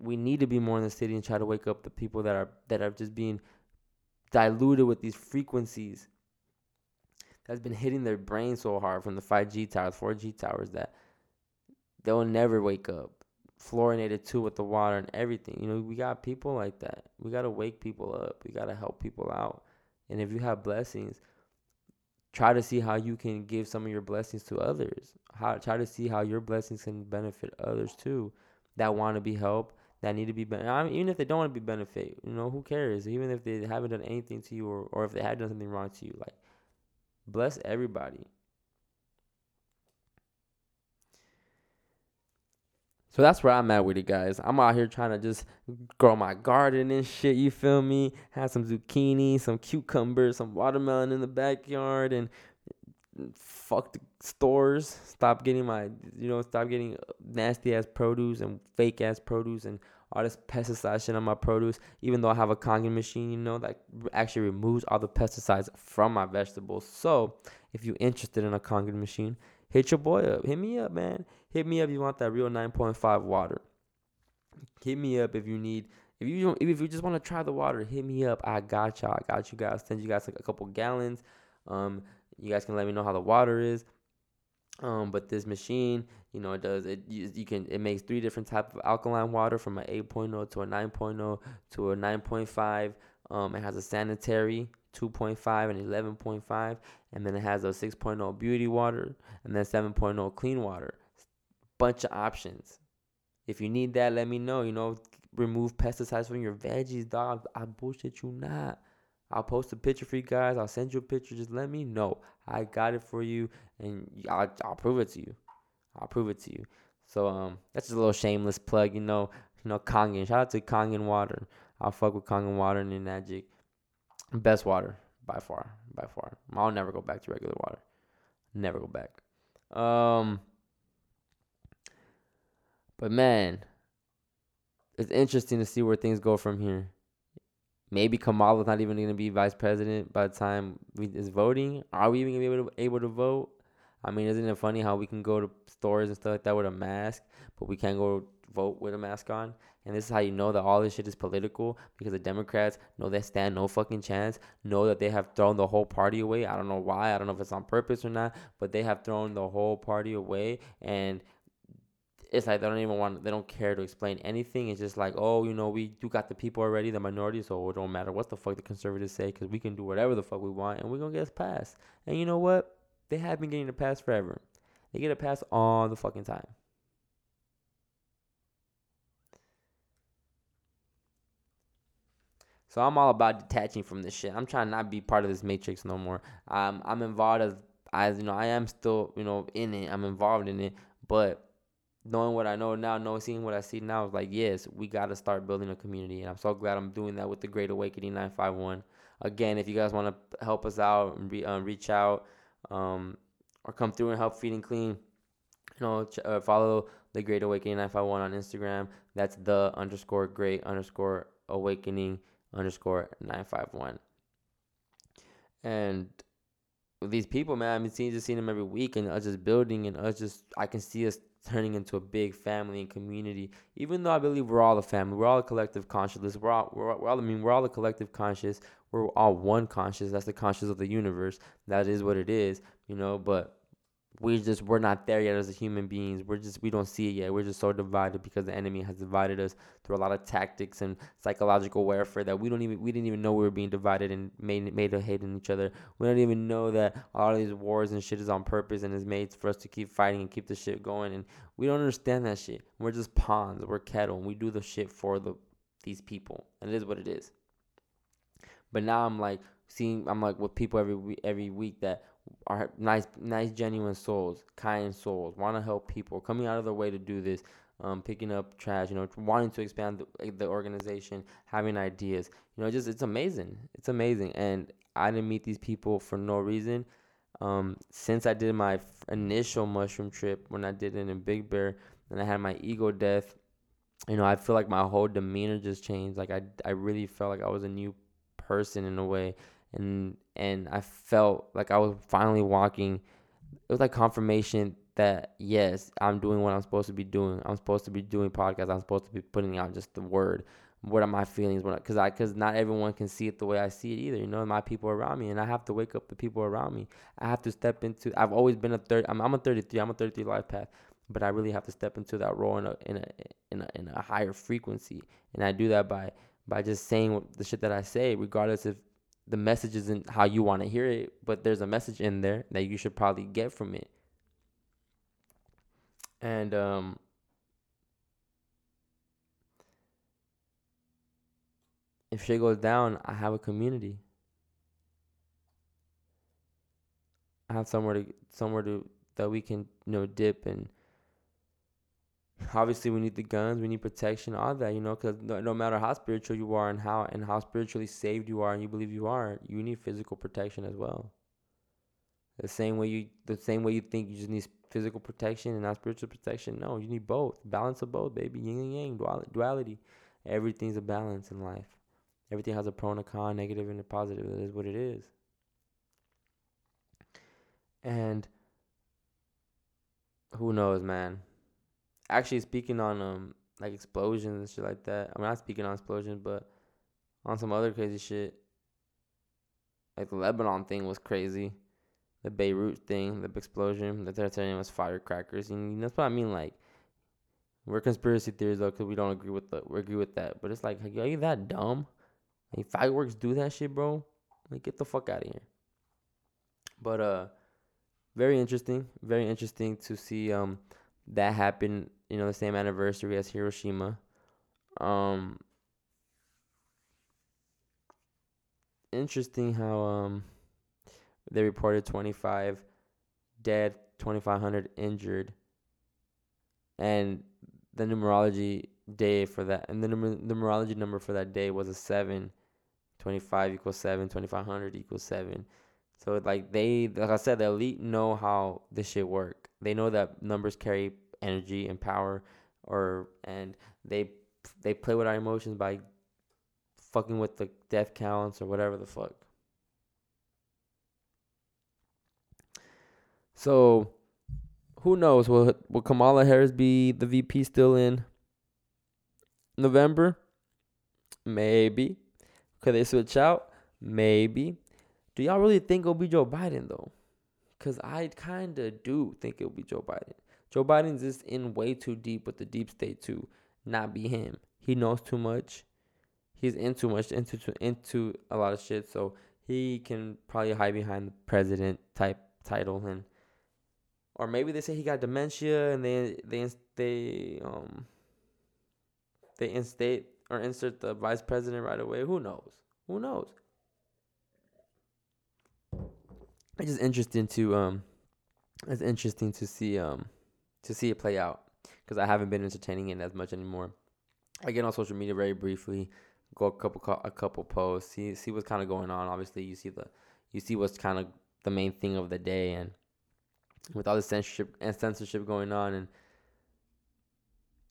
we need to be more in the city and try to wake up the people that are just being diluted with these frequencies that's been hitting their brain so hard from the 5G towers, 4G towers, that they'll never wake up. Fluorinated too with the water and everything. You know, we got people like that. We got to wake people up. We got to help people out. And if you have blessings, try to see how you can give some of your blessings to others. Try to see how your blessings can benefit others too that want to be helped, that need to be benefited. I mean, even if they don't want to be benefited, you know, who cares? Even if they haven't done anything to you or if they had done something wrong to you, like, bless everybody. So that's where I'm at with it, guys. I'm out here trying to just grow my garden and shit, you feel me? Have some zucchini, some cucumbers, some watermelon in the backyard, and fuck the stores. Stop getting nasty-ass produce and fake-ass produce and all this pesticide shit on my produce, even though I have a Kangen machine, you know, that actually removes all the pesticides from my vegetables. So if you're interested in a Kangen machine, hit your boy up. Hit me up, man. Hit me up. You want that real 9.5 water. Hit me up if you need. If you just want to try the water, hit me up. I got y'all. I got you guys. Send you guys like a couple gallons. You guys can let me know how the water is. But this machine, you know, it makes three different types of alkaline water, from an 8.0 to a 9.0 to a 9.5. It has a sanitary 2.5 and 11.5, and then it has a 6.0 beauty water, and then 7.0 clean water. Bunch of options. If you need that, let me know. You know, remove pesticides from your veggies, dog. I bullshit you not. I'll post a picture for you guys. I'll send you a picture. Just let me know. I got it for you, and I'll prove it to you. So that's just a little shameless plug, you know. You know, Kangen. Shout out to Kangen water. I'll fuck with Kangen water and Enagic. Best water by far. I'll never go back to regular water. Never go back. But man, it's interesting to see where things go from here. Maybe Kamala's not even going to be vice president by the time we is voting. Are we even going to be able to vote? I mean, isn't it funny how we can go to stores and stuff like that with a mask, but we can't go vote with a mask on? And this is how you know that all this shit is political, because the Democrats know they stand no fucking chance, know that they have thrown the whole party away. I don't know why. I don't know if it's on purpose or not, but they have thrown the whole party away, and it's like they don't care to explain anything. It's just like, oh, you know, we do got the people already, the minority, so it don't matter what the fuck the conservatives say, because we can do whatever the fuck we want, and we're going to get a pass. And you know what? They have been getting a pass forever. They get a pass all the fucking time. So I'm all about detaching from this shit. I'm trying not to be part of this matrix no more. I'm involved as you know, I am still, you know, in it. I'm involved in it, but knowing what I know now, seeing what I see now, is like, yes, we got to start building a community. And I'm so glad I'm doing that with The Great Awakening 951. Again, if you guys want to help us out, reach out, or come through and help Feed and Clean, you know, follow The Great Awakening 951 on Instagram. That's _great_awakening_951. And these people, man, I've been seeing them every week, and us just building, and I can see us turning into a big family and community. Even though I believe we're all a family, we're all a collective consciousness. We're all a collective conscious. We're all one conscious. That's the conscious of the universe. That is what it is, you know. But we're not there yet as human beings. We don't see it yet. We're just so divided because the enemy has divided us through a lot of tactics and psychological warfare that we didn't even know we were being divided and made of hating each other. We don't even know that all of these wars and shit is on purpose and is made for us to keep fighting and keep the shit going. And we don't understand that shit. We're just pawns. We're cattle. And we do the shit for these people. And it is what it is. But now I'm like with people every week that are nice, genuine souls, kind souls, want to help people, coming out of their way to do this, picking up trash, you know, wanting to expand the organization, having ideas, you know, just it's amazing. And I didn't meet these people for no reason. Since I did my initial mushroom trip, when I did it in Big Bear, and I had my ego death, you know, I feel like my whole demeanor just changed. Like I really felt like I was a new person in a way. And I felt like I was finally walking. It was like confirmation that, yes, I'm doing what I'm supposed to be doing. I'm supposed to be doing podcasts. I'm supposed to be putting out just the word. What are my feelings? Because not everyone can see it the way I see it either. You know, my people around me. And I have to wake up the people around me. I have to step into. I've always been I'm a 33 life path. But I really have to step into that role in a higher frequency. And I do that by just saying the shit that I say, regardless if the message isn't how you want to hear it, but there's a message in there that you should probably get from it. And if shit goes down, I have a community. I have somewhere to that we can, you know, dip. And obviously, we need the guns, we need protection, all that, you know, because no matter how spiritual you are and how spiritually saved you are and you believe you are, you need physical protection as well. The same way you think you just need physical protection and not spiritual protection, no, you need both. Balance of both, baby. Yin and yang, duality. Everything's a balance in life. Everything has a pro and a con, negative and a positive. That is what it is. And who knows, man. Actually, speaking on like explosions and shit like that. I'm not speaking on explosions, but on some other crazy shit. Like the Lebanon thing was crazy. The Beirut thing, the explosion, the totalitarian was firecrackers. And that's what I mean, like, we're conspiracy theories, though, because we don't agree with we agree with that. But it's like, are you that dumb? Like, fireworks do that shit, bro? Like, get the fuck out of here. But, very interesting to see, that happen, you know, the same anniversary as Hiroshima. Interesting how, they reported 25 dead, 2,500 injured, and the numerology day for that, and the numerology number for that day was a 7. 25 equals 7, 2,500 equals 7. So, like, like I said, the elite know how this shit work. They know that numbers carry energy and power, and they play with our emotions by fucking with the death counts or whatever the fuck. So, who knows? Will Kamala Harris be the VP still in November? Maybe. Could they switch out? Maybe. Do y'all really think it'll be Joe Biden, though? Because I kind of do think it'll be Joe Biden. Joe Biden's just in way too deep with the deep state to not be him. He knows too much. He's in too much, into a lot of shit. So, he can probably hide behind the president type title and... Or maybe they say he got dementia and they instate or insert the vice president right away. Who knows? Who knows? It's just interesting to see it play out, because I haven't been entertaining it as much anymore. I get on social media very briefly, go a couple posts, see what's kind of going on. Obviously, you see what's kind of the main thing of the day. And with all the censorship going on, and,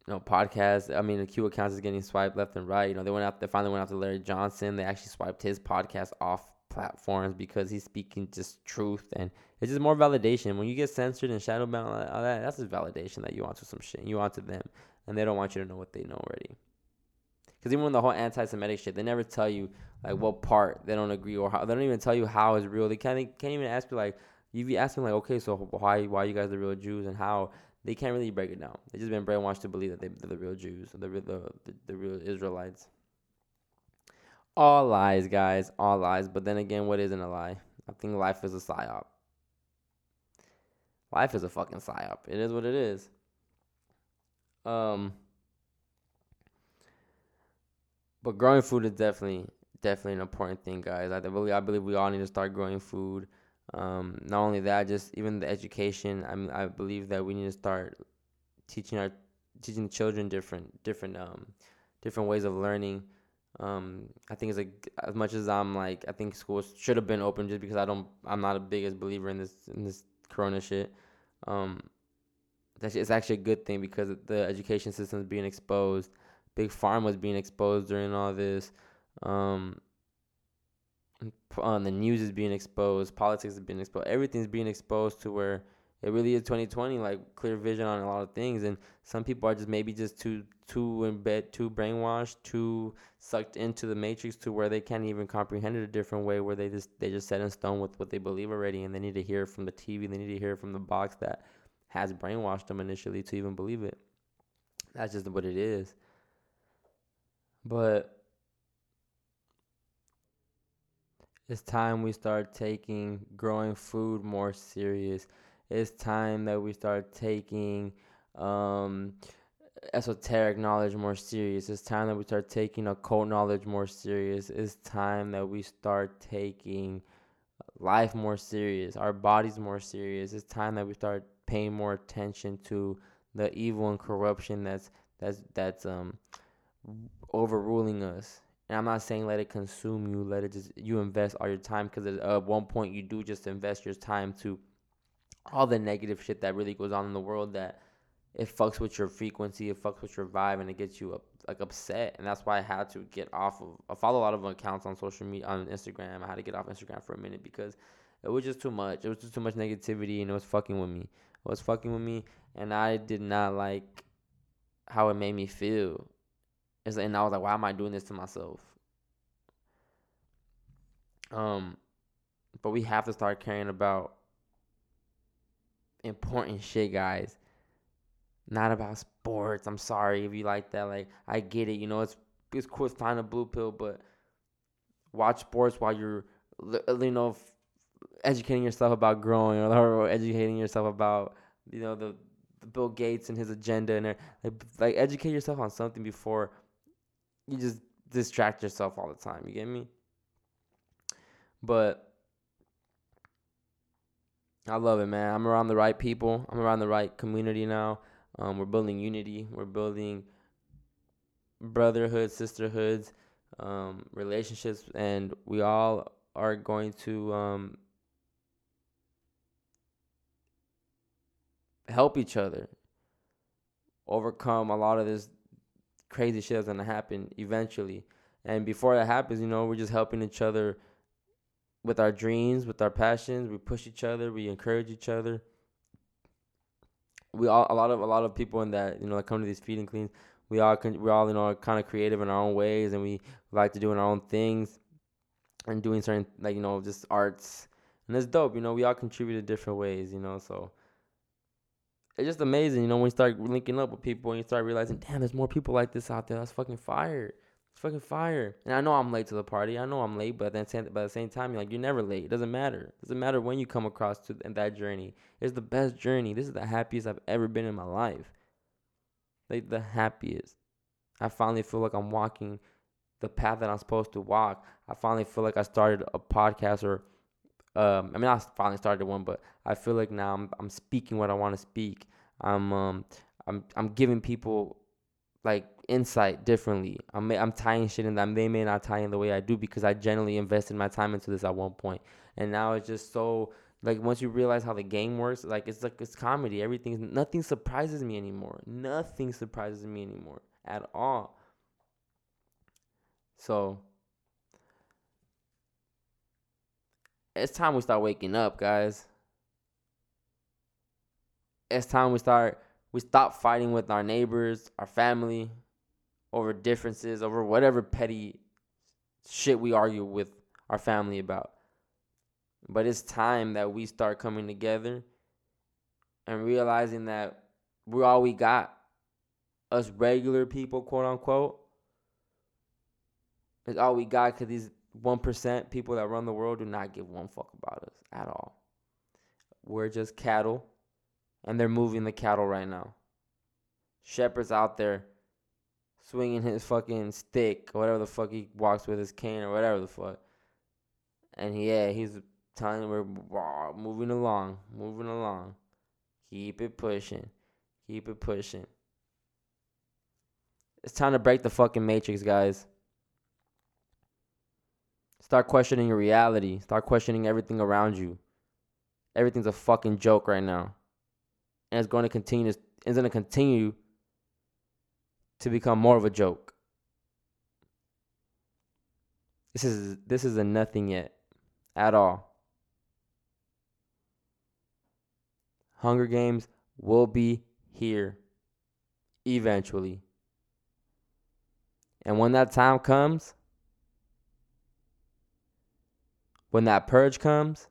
you know, podcasts, I mean, the Q accounts is getting swiped left and right. You know, they finally went after Larry Johnson. They actually swiped his podcast off platforms because he's speaking just truth, and it's just more validation. When you get censored and shadow banned, all that, that's just validation that you onto some shit, you onto them, and they don't want you to know what they know already. Because even when the whole anti-Semitic shit, they never tell you like what part they don't agree or how. They don't even tell you how it's real. They can't even ask you like. You be asking like, okay, so why you guys are the real Jews and how? They can't really break it down. They've just been brainwashed to believe that they're the real Jews, the real Israelites. All lies, guys, all lies. But then again, what isn't a lie? I think life is a psyop. Life is a fucking psyop. It is what it is. But growing food is definitely an important thing, guys. I believe we all need to start growing food. Not only that, just even the education. I mean, I believe that we need to start teaching children different ways of learning. I think it's like, as much as I'm like, I think schools should have been open, just because I'm not a biggest believer in this Corona shit. It's actually a good thing, because the education system is being exposed. Big Pharma was being exposed during all this. The news is being exposed, politics is being exposed, everything's being exposed to where it really is 2020, like clear vision on a lot of things. And some people are just maybe just too in bed, too brainwashed, too sucked into the matrix to where they can't even comprehend it a different way, where they just set in stone with what they believe already, and they need to hear from the TV, they need to hear from the box that has brainwashed them initially to even believe it. That's just what it is. But it's time we start taking growing food more serious. It's time that we start taking esoteric knowledge more serious. It's time that we start taking occult knowledge more serious. It's time that we start taking life more serious, our bodies more serious. It's time that we start paying more attention to the evil and corruption that's overruling us. And I'm not saying let it consume you. Let it just, you invest all your time, because at one point you do just invest your time to all the negative shit that really goes on in the world, that it fucks with your frequency, it fucks with your vibe, and it gets you upset. And that's why I had to get off of. I follow a lot of accounts on social media, on Instagram. I had to get off Instagram for a minute because it was just too much. It was just too much negativity, and it was fucking with me. And I did not like how it made me feel. And I was like, why am I doing this to myself? But we have to start caring about important shit, guys. Not about sports. I'm sorry if you like that. Like, I get it. You know, it's cool. It's time to blue pill, but watch sports while you're, you know, educating yourself about growing or educating yourself about, you know, the Bill Gates and his agenda. And like, educate yourself on something before you just distract yourself all the time. You get me? But I love it, man. I'm around the right people. I'm around the right community now. We're building unity. We're building brotherhood, sisterhoods, relationships, and we all are going to help each other overcome a lot of this crazy shit that's going to happen eventually. And before that happens, you know, we're just helping each other with our dreams, with our passions. We push each other, we encourage each other. We all, a lot of people in that, you know, that come to these feed and cleans, we all, you know, are kind of creative in our own ways, and we like to do our own things and doing certain, like, you know, just arts, and it's dope. You know, we all contribute in different ways, you know, so it's just amazing, you know, when you start linking up with people and you start realizing, damn, there's more people like this out there. That's fucking fire. It's fucking fire. And I know I'm late to the party. I know I'm late, but then by the same time, you're like, you're never late. It doesn't matter. It doesn't matter when you come across to that journey. It's the best journey. This is the happiest I've ever been in my life. Like, the happiest. I finally feel like I'm walking the path that I'm supposed to walk. I finally feel like I started a podcast, or I mean, I finally started one, but I feel like now I'm speaking what I want to speak. I'm giving people, like, insight differently. I'm tying shit in that they may not tie in the way I do, because I generally invested my time into this at one point. And now it's just so, like, once you realize how the game works, like it's comedy. Nothing surprises me anymore. Nothing surprises me anymore at all. So it's time we start waking up, guys. It's time we stop fighting with our neighbors, our family, over differences, over whatever petty shit we argue with our family about. But it's time that we start coming together and realizing that we're all we got. Us regular people, quote unquote, is all we got, because these 1% people that run the world do not give one fuck about us at all. We're just cattle. And they're moving the cattle right now. Shepherd's out there swinging his fucking stick, or whatever the fuck he walks with, his cane or whatever the fuck. And he's telling, we're moving along. Keep it pushing. It's time to break the fucking matrix, guys. Start questioning your reality. Start questioning everything around you. Everything's a fucking joke right now. And it's going to continue to become more of a joke. This is a nothing yet at all. Hunger Games will be here eventually. And when that time comes, when that purge comes,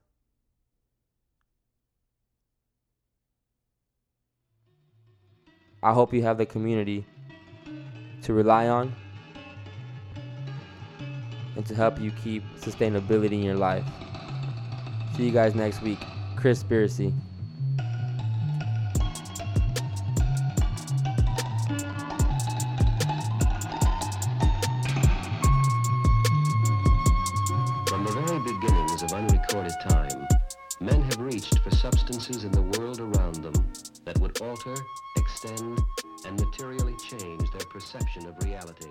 I hope you have the community to rely on and to help you keep sustainability in your life. See you guys next week. Chrispiracy. From the very beginnings of unrecorded time, men have reached for substances in the world around them that would alter, extend, and materially change their perception of reality.